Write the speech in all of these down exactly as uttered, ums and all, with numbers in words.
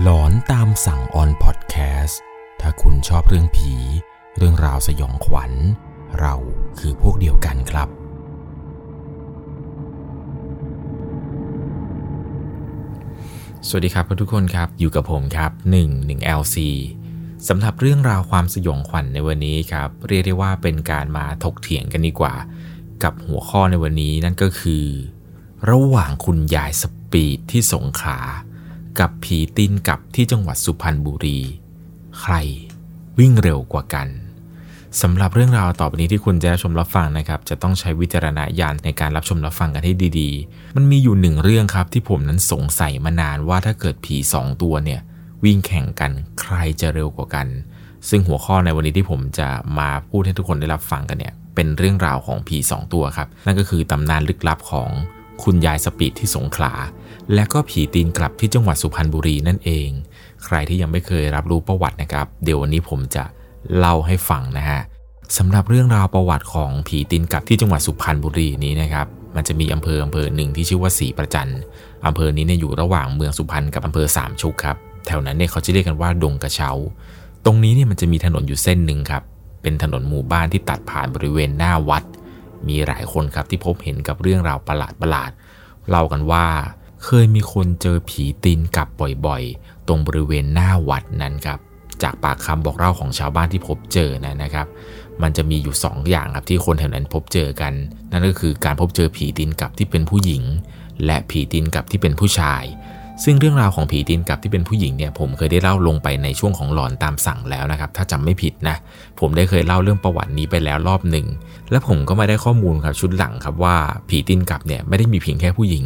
หลอนตามสั่งออนพอดแคสต์ถ้าคุณชอบเรื่องผีเรื่องราวสยองขวัญเราคือพวกเดียวกันครับสวัสดีครับทุกคนครับอยู่กับผมครับหนึ่ง หนึ่ง แอล ซี สำหรับเรื่องราวความสยองขวัญในวันนี้ครับเรียกได้ว่าเป็นการมาถกเถียงกันดีกว่ากับหัวข้อในวันนี้นั่นก็คือระหว่างคุณยายสปีดที่สงขลากับผีตีนกลับที่จังหวัดสุพรรณบุรีใครวิ่งเร็วกว่ากันสำหรับเรื่องราวต่อไปนี้ที่คุณจะชมรับฟังนะครับจะต้องใช้วิจารณญาณในการรับชมรับฟังกันให้ดีๆมันมีอยู่หนึ่งเรื่องครับที่ผมนั้นสงสัยมานานว่าถ้าเกิดผีสองตัวเนี่ยวิ่งแข่งกันใครจะเร็วกว่ากันซึ่งหัวข้อในวันนี้ที่ผมจะมาพูดให้ทุกคนได้รับฟังกันเนี่ยเป็นเรื่องราวของผีสองตัวครับนั่นก็คือตำนานลึกลับของคุณยายสปีดที่สงขลาและก็ผีตีนกลับที่จังหวัดสุพรรณบุรีนั่นเองใครที่ยังไม่เคยรับรู้ประวัตินะครับเดี๋ยววันนี้ผมจะเล่าให้ฟังนะฮะสำหรับเรื่องราวประวัติของผีตีนกลับที่จังหวัดสุพรรณบุรีนี้นะครับมันจะมีอำเภออำเภอหนึ่งที่ชื่อว่าศรีประจันอำเภอนี้เนี่ยอยู่ระหว่างเมืองสุพรรณกับอำเภอสามชุกครับแถวนั้นเนี่ยเขาจะเรียกกันว่าดงกระเช้าตรงนี้เนี่ยมันจะมีถนนอยู่เส้นหนึ่งครับเป็นถนนหมู่บ้านที่ตัดผ่านบริเวณหน้าวัดมีหลายคนครับที่พบเห็นกับเรื่องราวประหลาดๆเล่ากันว่าเคยมีคนเจอผีตีนกลับบ่อยๆตรงบริเวณหน้าวัดนั้นครับจากปากคำบอกเล่าของชาวบ้านที่พบเจอนะนะครับมันจะมีอยู่สองอย่างครับที่คนแถวนั้นพบเจอกันนั่นก็คือการพบเจอผีตีนกลับที่เป็นผู้หญิงและผีตีนกลับที่เป็นผู้ชายซึ่งเรื่องราวของผีตีนกลับที่เป็นผู้หญิงเนี่ยผมเคยได้เล่าลงไปในช่วงของหลอนตามสั่งแล้วนะครับถ้าจำไม่ผิดนะผมได้เคยเล่าเรื่องประวัตินี้ไปแล้วรอบหนึ่งและผมก็มาได้ข้อมูลครับชุดหลังครับว่าผีตีนกลับเนี่ยไม่ได้มีเพียงแค่ผู้หญิง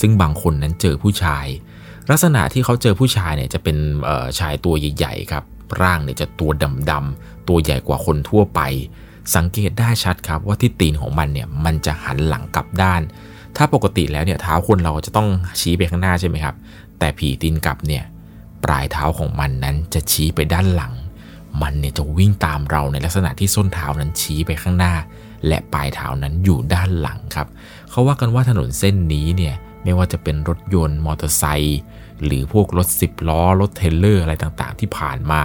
ซึ่งบางคนนั้นเจอผู้ชายลักษณะที่เขาเจอผู้ชายเนี่ยจะเป็นชายตัวใหญ่ๆครับร่างเนี่ยจะตัวดำๆตัวใหญ่กว่าคนทั่วไปสังเกตได้ชัดครับว่าที่ตีนของมันเนี่ยมันจะหันหลังกลับด้านถ้าปกติแล้วเนี่ยเท้าคนเราจะต้องชี้ไปข้างหน้าใช่ไหมครับแต่ผีตีนกลับเนี่ยปลายเท้าของมันนั้นจะชี้ไปด้านหลังมันเนี่ยจะวิ่งตามเราในลักษณะที่ส้นเท้านั้นชี้ไปข้างหน้าและปลายเท้านั้นอยู่ด้านหลังครับเขาว่ากันว่าถนนเส้นนี้เนี่ยไม่ว่าจะเป็นรถยนต์มอเตอร์ไซค์หรือพวกรถสิบล้อรถเทรลเลอร์อะไรต่างๆที่ผ่านมา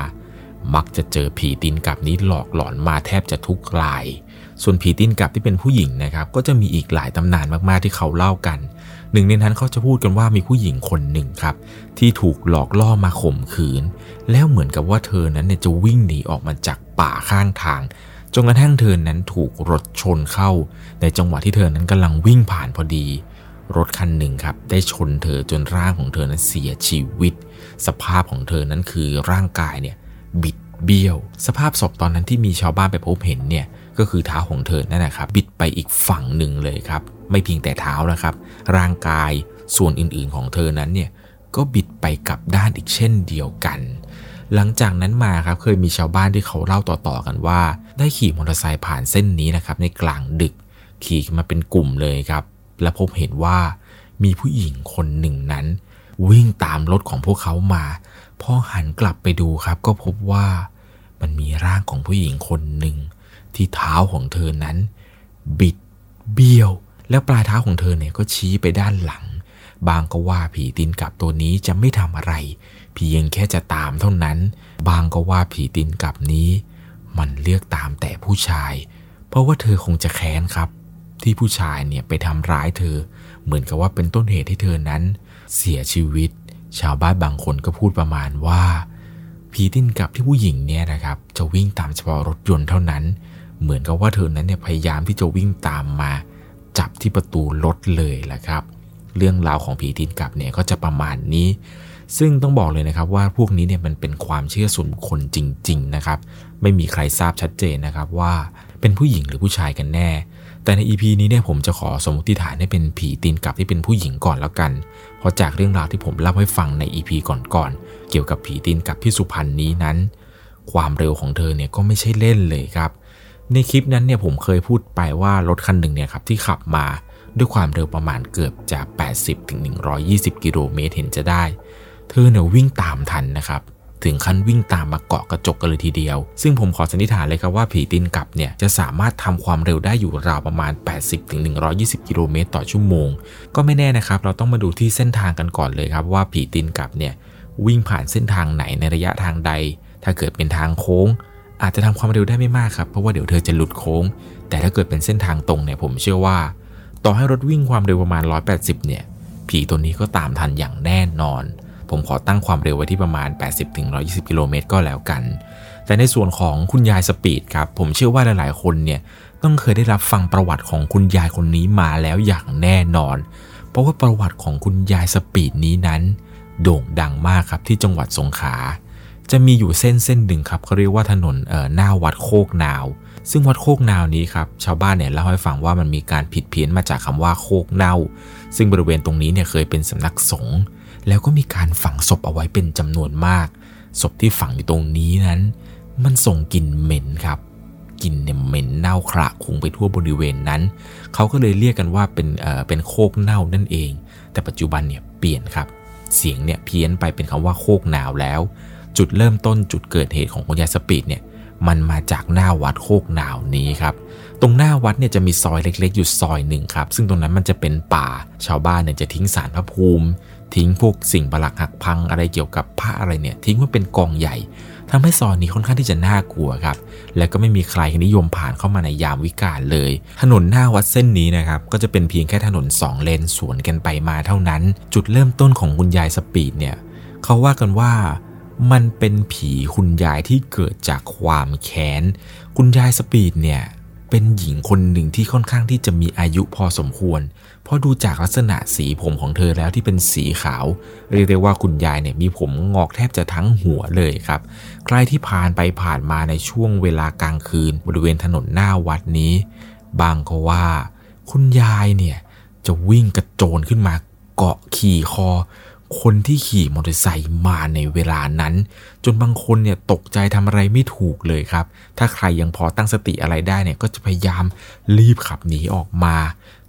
มักจะเจอผีตีนกลับนี้หลอกหลอนมาแทบจะทุกรายส่วนผีตีนกลับที่เป็นผู้หญิงนะครับก็จะมีอีกหลายตำนานมากๆที่เขาเล่ากันหนึ่งในนั้นเขาจะพูดกันว่ามีผู้หญิงคนหนึ่งครับที่ถูกหลอกล่อมาข่มขืนแล้วเหมือนกับว่าเธอนั้นเนี่ยจะวิ่งหนีออกมาจากป่าข้างทางจนกระทั่งเธอนั้นถูกรถชนเข้าในจังหวะที่เธอนั้นกำลังวิ่งผ่านพอดีรถคันหนึ่งครับได้ชนเธอจนร่างของเธอนั้นเสียชีวิตสภาพของเธอนั้นคือร่างกายเนี่ยบิดเบี้ยวสภาพศพตอนนั้นที่มีชาวบ้านไปพบเห็นเนี่ยก็คือเท้าของเธอนั่นนะครับบิดไปอีกฝั่งหนึ่งเลยครับไม่เพียงแต่เท้านะครับร่างกายส่วนอื่นๆของเธอนั้นเนี่ยก็บิดไปกลับด้านอีกเช่นเดียวกันหลังจากนั้นมาครับเคยมีชาวบ้านที่เขาเล่าต่อๆกันว่าได้ขี่มอเตอร์ไซค์ผ่านเส้นนี้นะครับในกลางดึกขี่มาเป็นกลุ่มเลยครับและพบเห็นว่ามีผู้หญิงคนหนึ่งนั้นวิ่งตามรถของพวกเขามาพอหันกลับไปดูครับก็พบว่ามันมีร่างของผู้หญิงคนหนึ่งที่เท้าของเธอนั้นบิดเบี้ยวและปลายเท้าของเธอเนี่ยก็ชี้ไปด้านหลังบางก็ว่าผีตีนกลับตัวนี้จะไม่ทำอะไรเพียงแค่จะตามเท่านั้นบางก็ว่าผีตีนกลับนี้มันเลือกตามแต่ผู้ชายเพราะว่าเธอคงจะแค้นครับที่ผู้ชายเนี่ยไปทำร้ายเธอเหมือนกับว่าเป็นต้นเหตุให้เธอนั้นเสียชีวิตชาวบ้านบางคนก็พูดประมาณว่าผีตีนกลับที่ผู้หญิงเนี่ยนะครับจะวิ่งตามเฉพาะรถยนต์เท่านั้นเหมือนกับว่าเธอนั้นเนี่ยพยายามที่จะวิ่งตามมาจับที่ประตูรถเลยแหละครับเรื่องราวของผีตีนกลับเนี่ยก็จะประมาณนี้ซึ่งต้องบอกเลยนะครับว่าพวกนี้เนี่ยมันเป็นความเชื่อส่วนบุคคลจริงๆนะครับไม่มีใครทราบชัดเจนนะครับว่าเป็นผู้หญิงหรือผู้ชายกันแน่แต่ใน อี พี นี้เนี่ยผมจะขอสมมติฐานให้เป็นผีตีนกลับที่เป็นผู้หญิงก่อนแล้วกันเพราะจากเรื่องราวที่ผมเล่าให้ฟังใน อี พี ก่อนๆเกี่ยวกับผีตีนกลับที่สุพรรณนี้นั้นความเร็วของเธอเนี่ยก็ไม่ใช่เล่นเลยครับในคลิปนั้นเนี่ยผมเคยพูดไปว่ารถคันหนึ่งเนี่ยครับที่ขับมาด้วยความเร็วประมาณเกือบจะ แปดสิบถึงหนึ่งร้อยยี่สิบ กิโลเมตรเห็นจะได้เธอเนี่ยวิ่งตามทันนะครับถึงขั้นวิ่งตามมาเกาะกระจกกันเลยทีเดียวซึ่งผมขอสันนิษฐานเลยครับว่าผีตีนกลับเนี่ยจะสามารถทำความเร็วได้อยู่ราวประมาณ แปดสิบถึงหนึ่งร้อยยี่สิบ กิโลเมตรต่อชั่วโมงก็ไม่แน่นะครับเราต้องมาดูที่เส้นทางกันก่อนเลยครับว่าผีตีนกลับเนี่ย วิ่งผ่านเส้นทางไหนในระยะทางใดถ้าเกิดเป็นทางโค้งอาจจะทำความเร็วได้ไม่มากครับเพราะว่าเดี๋ยวเธอจะหลุดโค้งแต่ถ้าเกิดเป็นเส้นทางตรงเนี่ยผมเชื่อว่าต่อให้รถวิ่งความเร็วประมาณหนึ่งร้อยแปดสิบเนี่ยผีตัวนี้ก็ตามทันอย่างแน่นอนผมขอตั้งความเร็วไว้ที่ประมาณ แปดสิบถึงหนึ่งร้อยยี่สิบ กิโลเมตรก็แล้วกันแต่ในส่วนของคุณยายสปีดครับผมเชื่อว่าหลายๆคนเนี่ยต้องเคยได้รับฟังประวัติของคุณยายคนนี้มาแล้วอย่างแน่นอนเพราะว่าประวัติของคุณยายสปีดนี้นั้นโด่งดังมากครับที่จังหวัดสงขลาจะมีอยู่เส้นเส้นหนึ่งครับเขาเรียกว่าถนนเอ่อหน้าวัดโคกนาวซึ่งวัดโคกนาวนี้ครับชาวบ้านเนี่ยเล่าให้ฟังว่ามันมีการผิดเพี้ยนมาจากคำว่าโคกเน่าซึ่งบริเวณตรงนี้เนี่ยเคยเป็นสำนักสงฆ์แล้วก็มีการฝังศพเอาไว้เป็นจำนวนมากศพที่ฝังอยู่ตรงนี้นั้นมันส่งกลิ่นเหม็นครับกลิ่นเนี่ยเหม็นเน่าคระคุ้งไปทั่วบริเวณนั้นเขาก็เลยเรียกกันว่าเป็นเอ่อเป็นโคกเน่านั่นเองแต่ปัจจุบันเนี่ยเปลี่ยนครับเสียงเนี่ยเพี้ยนไปเป็นคำว่าโคกนาวแล้วจุดเริ่มต้นจุดเกิดเหตุของคุณยายสปีดเนี่ยมันมาจากหน้าวัดโคกนาวนี้ครับตรงหน้าวัดเนี่ยจะมีซอยเล็กๆอยู่ซอยหนึ่งครับซึ่งตรงนั้นมันจะเป็นป่าชาวบ้านเนี่ยจะทิ้งสารพระภูมิทิ้งพวกสิ่งประหลักหักพังอะไรเกี่ยวกับผ้าอะไรเนี่ยทิ้งไว้เป็นกองใหญ่ทำให้ซอยนี้ค่อนข้างที่จะน่ากลัวครับและก็ไม่มีใครนิยมผ่านเข้ามาในยามวิกาลเลยถนนหน้าวัดเส้นนี้นะครับก็จะเป็นเพียงแค่ถนนสองเลนสวนกันไปมาเท่านั้นจุดเริ่มต้นของคุณยายสปีดเนี่ยเขาว่ากันว่ามันเป็นผีคุณยายที่เกิดจากความแค้นคุณยายสปีดเนี่ยเป็นหญิงคนหนึ่งที่ค่อนข้างที่จะมีอายุพอสมควรเพราะดูจากลักษณะสีผมของเธอแล้วที่เป็นสีขาวเรียกได้ว่าคุณยายเนี่ยมีผมงอกแทบจะทั้งหัวเลยครับใครที่ผ่านไปผ่านมาในช่วงเวลากลางคืนบริเวณถนนหน้าวัดนี้บางก็ว่าคุณยายเนี่ยจะวิ่งกระโจนขึ้นมาเกาะขี่คอคนที่ขี่มอเตอร์ไซค์มาในเวลานั้นจนบางคนเนี่ยตกใจทำอะไรไม่ถูกเลยครับถ้าใครยังพอตั้งสติอะไรได้เนี่ยก็จะพยายามรีบขับหนีออกมา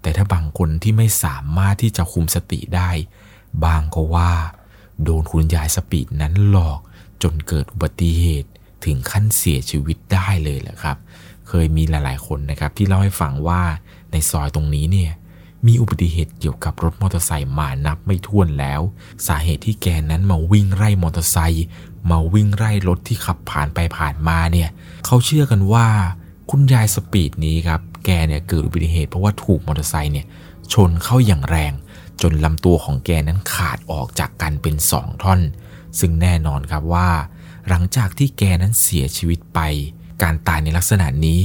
แต่ถ้าบางคนที่ไม่สามารถที่จะคุมสติได้บางก็ว่าโดนคุณยายสปีดนั้นหลอกจนเกิดอุบัติเหตุถึงขั้นเสียชีวิตได้เลยแหละครับเคยมีหลายๆคนนะครับที่เล่าให้ฟังว่าในซอยตรงนี้เนี่ยมีอุบัติเหตุเกี่ยวกับรถมอเตอร์ไซค์มานับไม่ถ้วนแล้วสาเหตุที่แกนั้นมาวิ่งไล่มอเตอร์ไซค์มาวิ่งไล่รถที่ขับผ่านไปผ่านมาเนี่ยเขาเชื่อกันว่าคุณยายสปีดนี้ครับแกเนี่ยเกิดอุบัติเหตุเพราะว่าถูกมอเตอร์ไซค์เนี่ยชนเข้าอย่างแรงจนลำตัวของแกนั้นขาดออกจากกันเป็นสองท่อนซึ่งแน่นอนครับว่าหลังจากที่แกนั้นเสียชีวิตไปการตายในลักษณะนี้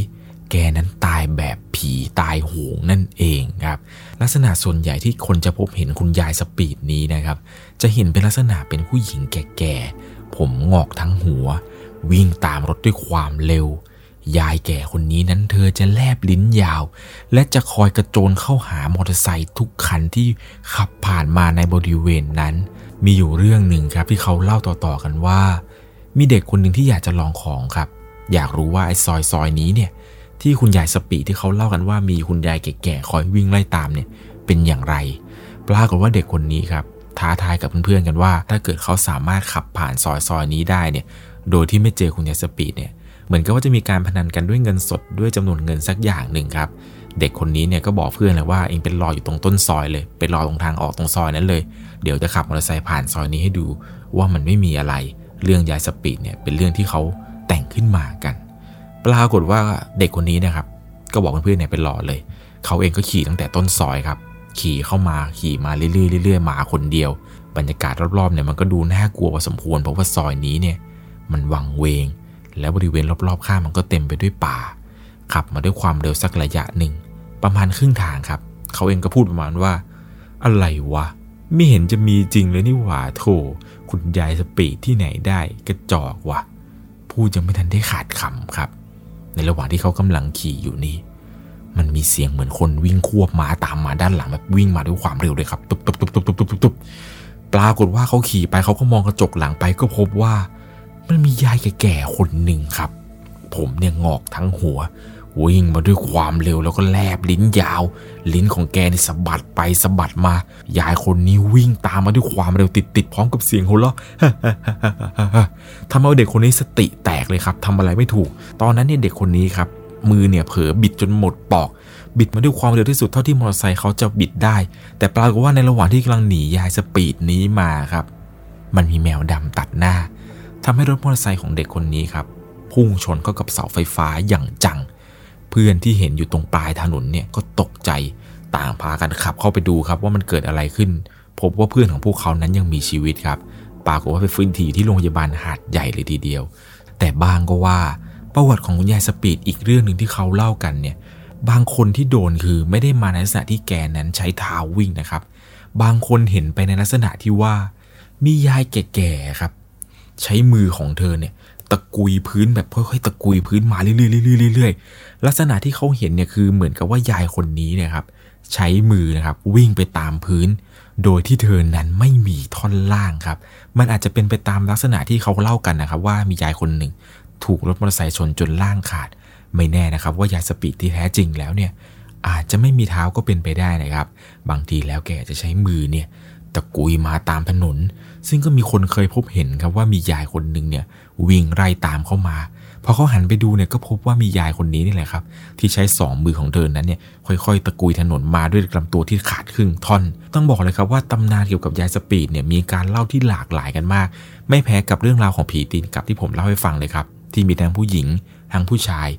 แกนั้นตายแบบผีตายโหงนั่นเองครับลักษณะส่วนใหญ่ที่คนจะพบเห็นคุณยายสปีดนี้นะครับจะเห็นเป็นลักษณะเป็นผู้หญิงแก่ๆผมงอกทั้งหัววิ่งตามรถด้วยความเร็วยายแก่คนนี้นั้นเธอจะแลบลิ้นยาวและจะคอยกระโจนเข้าหามอเตอร์ไซค์ทุกคันที่ขับผ่านมาในบริเวณนั้นมีอยู่เรื่องหนึ่งครับที่เขาเล่าต่อๆกันว่ามีเด็กคนหนึ่งที่อยากจะลองของครับอยากรู้ว่าไอ้ซอยซอยนี้เนี่ยที่คุณยายสปีดที่เขาเล่ากันว่ามีคุณยายแก่ๆคอยวิ่งไล่ตามเนี่ยเป็นอย่างไรปรากฏว่าเด็กคนนี้ครับท้าทายกับเพื่อนๆกันว่าถ้าเกิดเขาสามารถขับผ่านซอยซอยนี้ได้เนี่ยโดยที่ไม่เจอคุณยายสปีดเนี่ยเหมือนกับว่าจะมีการพนันกันด้วยเงินสดด้วยจำนวนเงินสักอย่างหนึ่งครับเด็กคนนี้เนี่ยก็บอกเพื่อนเลยว่าเองเป็นรออยู่ตรงต้นซอยเลยเป็นรอตรงทางออกตรงซอยนั้นเลยเดี๋ยวจะขับมอเตอร์ไซค์ผ่านซอยนี้ให้ดูว่ามันไม่มีอะไรเรื่องยายสปีดเนี่ยเป็นเรื่องที่เขาแต่งขึ้นมากันปรากฏว่าเด็กคนนี้นะครับก็บอกเพื่อนๆเนี่ยไปรอเลยเขาเองก็ขี่ตั้งแต่ต้นซอยครับขี่เข้ามาขี่มาเรื่อยๆเรื่อยๆมาคนเดียวบรรยากาศรอบๆเนี่ยมันก็ดูน่ากลัวพอสมควรเพราะว่าซอยนี้เนี่ยมันวังเวงและบริเวณรอบๆข้างมันก็เต็มไปด้วยป่าขับมาด้วยความเร็วสักระยะหนึ่งประมาณครึ่งทางครับเขาเองก็พูดประมาณว่าอะไรวะไม่เห็นจะมีจริงเลยนี่หว่าโธ่คุณยายสปีดที่ไหนได้กระจอกวะพูดยังไม่ทันได้ขาดคำครับในระหว่างที่เขากำลังขี่อยู่นี่มันมีเสียงเหมือนคนวิ่งควบม้าตามมาด้านหลังแบบวิ่งมาด้วยความเร็วเลยครับตุ๊บตุ๊บตุ๊บตุ๊บตุ๊บตุ๊บปรากฏว่าเขาขี่ไปเขาก็มองกระจกหลังไปก็พบว่ามันมียายแก่ๆคนหนึ่งครับผมเนี่ยงอกทั้งหัววิ่งมาด้วยความเร็วแล้วก็แลบลิ้นยาวลิ้นของแกนี่สะบัดไปสะบัดมายายคนนี้วิ่งตามมาด้วยความเร็วติดๆพร้อมกับเสียงหัวเราะทำเอาเด็กคนนี้สติแตกเลยครับทำอะไรไม่ถูกตอนนั้นเนี่ยเด็กคนนี้ครับมือเนี่ยเผลอบิดจนหมดปอกบิดมาด้วยความเร็วที่สุดเท่าที่มอเตอร์ไซค์เขาจะบิดได้แต่ปรากฏว่าในระหว่างที่กำลังหนียายสปีดนี้มาครับ มันมีแมวดำตัดหน้าทำให้รถมอเตอร์ไซค์ของเด็กคนนี้ครับพุ่งชนเข้ากับเสาไฟฟ้าอย่างจังเพื่อนที่เห็นอยู่ตรงปลายถนนเนี่ยก็ตกใจต่างพากันขับเข้าไปดูครับว่ามันเกิดอะไรขึ้นพบว่าเพื่อนของพวกเขานั้นยังมีชีวิตครับปรากฏว่าไปฟื้นทีที่โรงพยาบาลหาดใหญ่เลยทีเดียวแต่บางก็ว่าประวัติของคุณยายสปีดอีกเรื่องหนึ่งที่เขาเล่ากันเนี่ยบางคนที่โดนคือไม่ได้มาในลักษณะที่แกนั้นใช้เท้าวิ่งนะครับบางคนเห็นไปในลักษณะที่ว่ามียายแก่ๆครับใช้มือของเธอเนี่ยตะกุยพื้นแบบค่อยๆตะกุยพื้นมาเรื่อยๆลักษณะที่เขาเห็นเนี่ยคือเหมือนกับว่ายายคนนี้เนี่ยครับใช้มือนะครับวิ่งไปตามพื้นโดยที่เธอนั้นไม่มีท่อนล่างครับมันอาจจะเป็นไปตามลักษณะที่เขาเล่ากันนะครับว่ามียายคนหนึ่งถูกรถมอเตอร์ไซค์ชนจนล่างขาดไม่แน่นะครับว่ายายสปีดที่แท้จริงแล้วเนี่ยอาจจะไม่มีเท้าก็เป็นไปได้นะครับบางทีแล้วแกจะใช้มือเนี่ยตะกุยมาตามถนนซึ่งก็มีคนเคยพบเห็นครับว่ามียายคนหนึ่งเนี่ยวิ่งไล่ตามเข้ามาพอเขาหันไปดูเนี่ยก็พบว่ามียายคนนี้นี่แหละครับที่ใช้สองมือของเธอนั้นเนี่ยค่อยๆตะกุยถนนมาด้วยลำตัวที่ขาดครึ่งท่อนต้องบอกเลยครับว่าตำนานเกี่ยวกับยายสปีดเนี่ยมีการเล่าที่หลากหลายกันมากไม่แพ้กับเรื่องราวของผีตีนกลับที่ผมเล่าให้ฟังเลยครับที่มีทั้งผู้หญิงทั้งผู้ชาย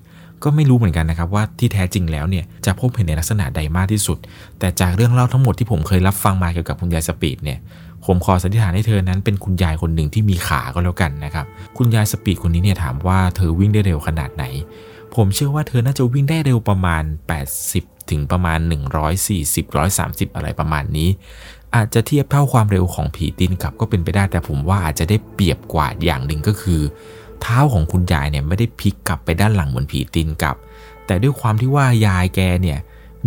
ก็ไม่รู้เหมือนกันนะครับว่าที่แท้จริงแล้วเนี่ยจะพบเห็นในลักษณะใดมากที่สุดแต่จากเรื่องเล่าทั้งหมดที่ผมเคยรับฟังมาเกี่ยวกับคุณยายสปีดเนี่ยผมขอสันนิษฐานให้เธอนั้นเป็นคุณยายคนหนึ่งที่มีขาก็แล้วกันนะครับคุณยายสปีดคนนี้เนี่ยถามว่าเธอวิ่งได้เร็วขนาดไหนผมเชื่อว่าเธอน่าจะวิ่งได้เร็วประมาณแปดสิบถึงประมาณหนึ่งร้อยสี่สิบ หนึ่งร้อยสามสิบอะไรประมาณนี้อาจจะเทียบเท่าความเร็วของผีตีนกลับก็เป็นไปได้แต่ผมว่าอาจจะได้เปรียบกว่าอย่างหนึ่งก็คือเท้าของคุณยายเนี่ยไม่ได้พลิกกลับไปด้านหลังเหมือนผีตีนกลับแต่ด้วยความที่ว่ายายแกเนี่ย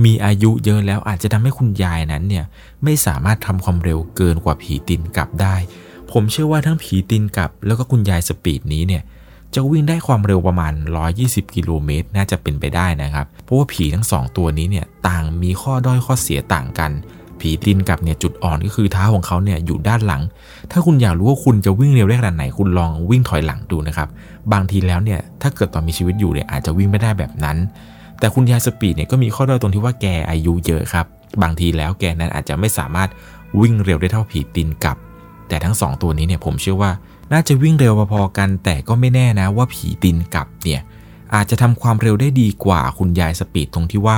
มีอายุเยอะแล้วอาจจะทำให้คุณยายนั้นเนี่ยไม่สามารถทำความเร็วเกินกว่าผีตีนกลับได้ผมเชื่อว่าทั้งผีตีนกลับแล้วก็คุณยายสปีดนี้เนี่ยจะวิ่งได้ความเร็วประมาณหนึ่งร้อยยี่สิบกิโลเมตรน่าจะเป็นไปได้นะครับเพราะว่าผีทั้งสองตัวนี้เนี่ยต่างมีข้อด้อยข้อเสียต่างกันผีตีนกลับเนี่ยจุดอ่อนก็คือเท้าของเขาเนี่ยอยู่ด้านหลังถ้าคุณอยากรู้ว่าคุณจะวิ่งเร็วได้ขนาดไหนคุณลองวิ่งถอยหลังดูนะครับบางทีแล้วเนี่ยถ้าเกิดตอนมีชีวิตอยู่เนี่ยอาจจะวิ่งไม่ได้แบบนั้นแต่คุณยายสปีดเนี่ยก็มีข้อด้อยตรงที่ว่าแกอายุเยอะครับบางทีแล้วแกนั้นอาจจะไม่สามารถวิ่งเร็วได้เท่าผีตีนกลับแต่ทั้งสองตัวนี้เนี่ยผมเชื่อว่าน่าจะวิ่งเร็วพอๆกันแต่ก็ไม่แน่นะว่าผีตีนกลับเนี่ยอาจจะทำความเร็วได้ดีกว่าคุณยายสปีดตรงที่ว่า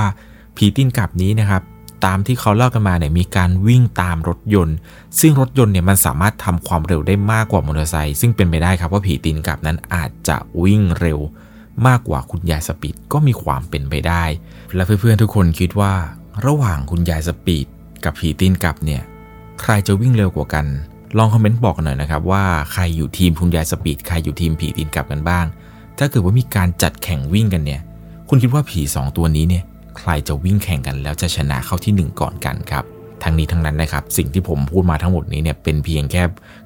ผีตีนกลับนี้นะครับตามที่เขาเล่ากันมาเนี่ยมีการวิ่งตามรถยนต์ซึ่งรถยนต์เนี่ยมันสามารถทำความเร็วได้มากกว่ามอเตอร์ไซค์ซึ่งเป็นไปได้ครับว่าผีตีนกลับนั้นอาจจะวิ่งเร็วมากกว่าคุณยายสปีดก็มีความเป็นไปได้และเพื่อนๆทุกคนคิดว่าระหว่างคุณยายสปีดกับผีตีนกลับเนี่ยใครจะวิ่งเร็วกว่ากันลองคอมเมนต์บอกกันหน่อยนะครับว่าใครอยู่ทีมคุณยายสปีดใครอยู่ทีมผีตีนกลับกันบ้างถ้าเกิดว่ามีการจัดแข่งวิ่งกันเนี่ยคุณคิดว่าผีสองตัวนี้เนี่ยใครจะวิ่งแข่งกันแล้วจะชนะเข้าที่หนึ่งก่อนกันครับทั้งนี้ทั้งนั้นนะครับสิ่งที่ผมพูดมาทั้งหมดนี้เนี่ยเป็นเพียงแค่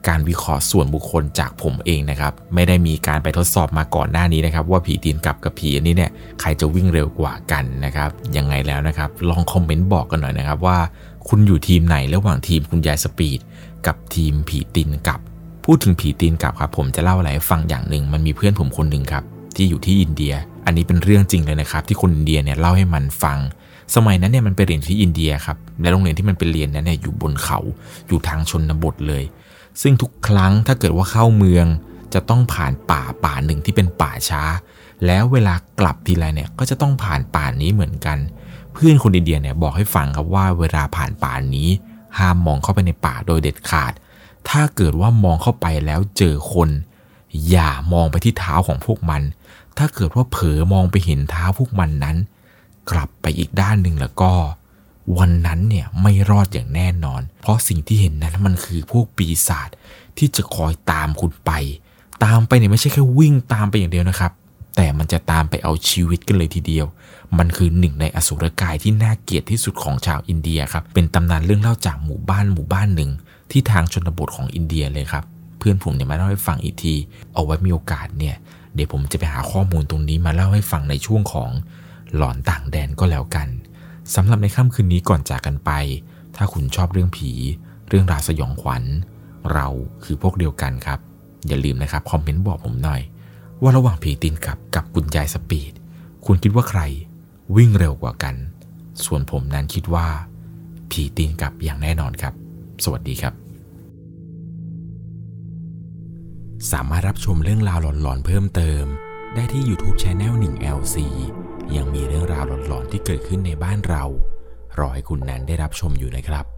การวิเคราะห์ส่วนบุคคลจากผมเองนะครับไม่ได้มีการไปทดสอบมาก่อนหน้านี้นะครับว่าผีตีนกลับกับผีอันนี้เนี่ยใครจะวิ่งเร็วกว่ากันนะครับยังไงแล้วนะครับลองคอมเมนต์บอกกันหน่อยนะครับว่าคุณอยู่ทีมไหนระหว่างทีมคุณยายสปีดกับทีมผีตีนกลับพูดถึงผีตีนกลับครับผมจะเล่าอะไรให้ฟังอย่างหนึ่งมันมีเพื่อนผมคนหนึ่งครับที่อยู่ที่อินเดียอันนี้เป็นเรื่องจริงเลยนะครับที่คนอินเดียเนี่ยเล่าให้มันฟังสมัยนั้นเนี่ยมันไปเรียนที่อินเดียครับและโรงเรียนที่มันไปเรียนนั้นเนี่ยอยู่บนเขาอยู่ทางชนบทเลยซึ่งทุกครั้งถ้าเกิดว่าเข้าเมืองจะต้องผ่านป่าป่าหนึ่งที่เป็นป่าช้าแล้วเวลากลับทีไรเนี่ยก็จะต้องผ่านป่านี้เหมือนกันเพื่อนคนอินเดียเนี่ยบอกให้ฟังครับว่าเวลาผ่านป่านี้ห้ามมองเข้าไปในป่าโดยเด็ดขาดถ้าเกิดว่ามองเข้าไปแล้วเจอคนอย่ามองไปที่เท้าของพวกมันถ้าเกิดว่าเผลอมองไปเห็นเท้าพวกมันนั้นกลับไปอีกด้านหนึ่งแล้วก็วันนั้นเนี่ยไม่รอดอย่างแน่นอนเพราะสิ่งที่เห็นนั้นมันคือพวกปีศาจที่จะคอยตามคุณไปตามไปเนี่ยไม่ใช่แค่วิ่งตามไปอย่างเดียวนะครับแต่มันจะตามไปเอาชีวิตกันเลยทีเดียวมันคือหนึ่งในอสุรกายที่น่าเกลียดที่สุดของชาวอินเดียครับเป็นตำนานเรื่องเล่าจากหมู่บ้านหมู่บ้านหนึ่งที่ทางชนบทของอินเดียเลยครับเพื่อนผมเนี่ยมาเล่าให้ฟังอีกทีเอาไว้มีโอกาสเนี่ยเดี๋ยวผมจะไปหาข้อมูลตรงนี้มาเล่าให้ฟังในช่วงของหลอนต่างแดนก็แล้วกันสำหรับในค่ำคืนนี้ก่อนจากกันไปถ้าคุณชอบเรื่องผีเรื่องราวสยองขวัญเราคือพวกเดียวกันครับอย่าลืมนะครับคอมเมนต์บอกผมหน่อยว่าระหว่างผีตีนกลับกับคุณยายสปีดคุณคิดว่าใครวิ่งเร็วกว่ากันส่วนผมนั้นคิดว่าผีตีนกลับอย่างแน่นอนครับสวัสดีครับ สามารถรับชมเรื่องราวหลอนๆเพิ่มเติมได้ที่ YouTube Channel หนึ่ง แอล ซี ยังมีเรื่องราวหลอนๆที่เกิดขึ้นในบ้านเรารอให้คุณแนนได้รับชมอยู่นะครับ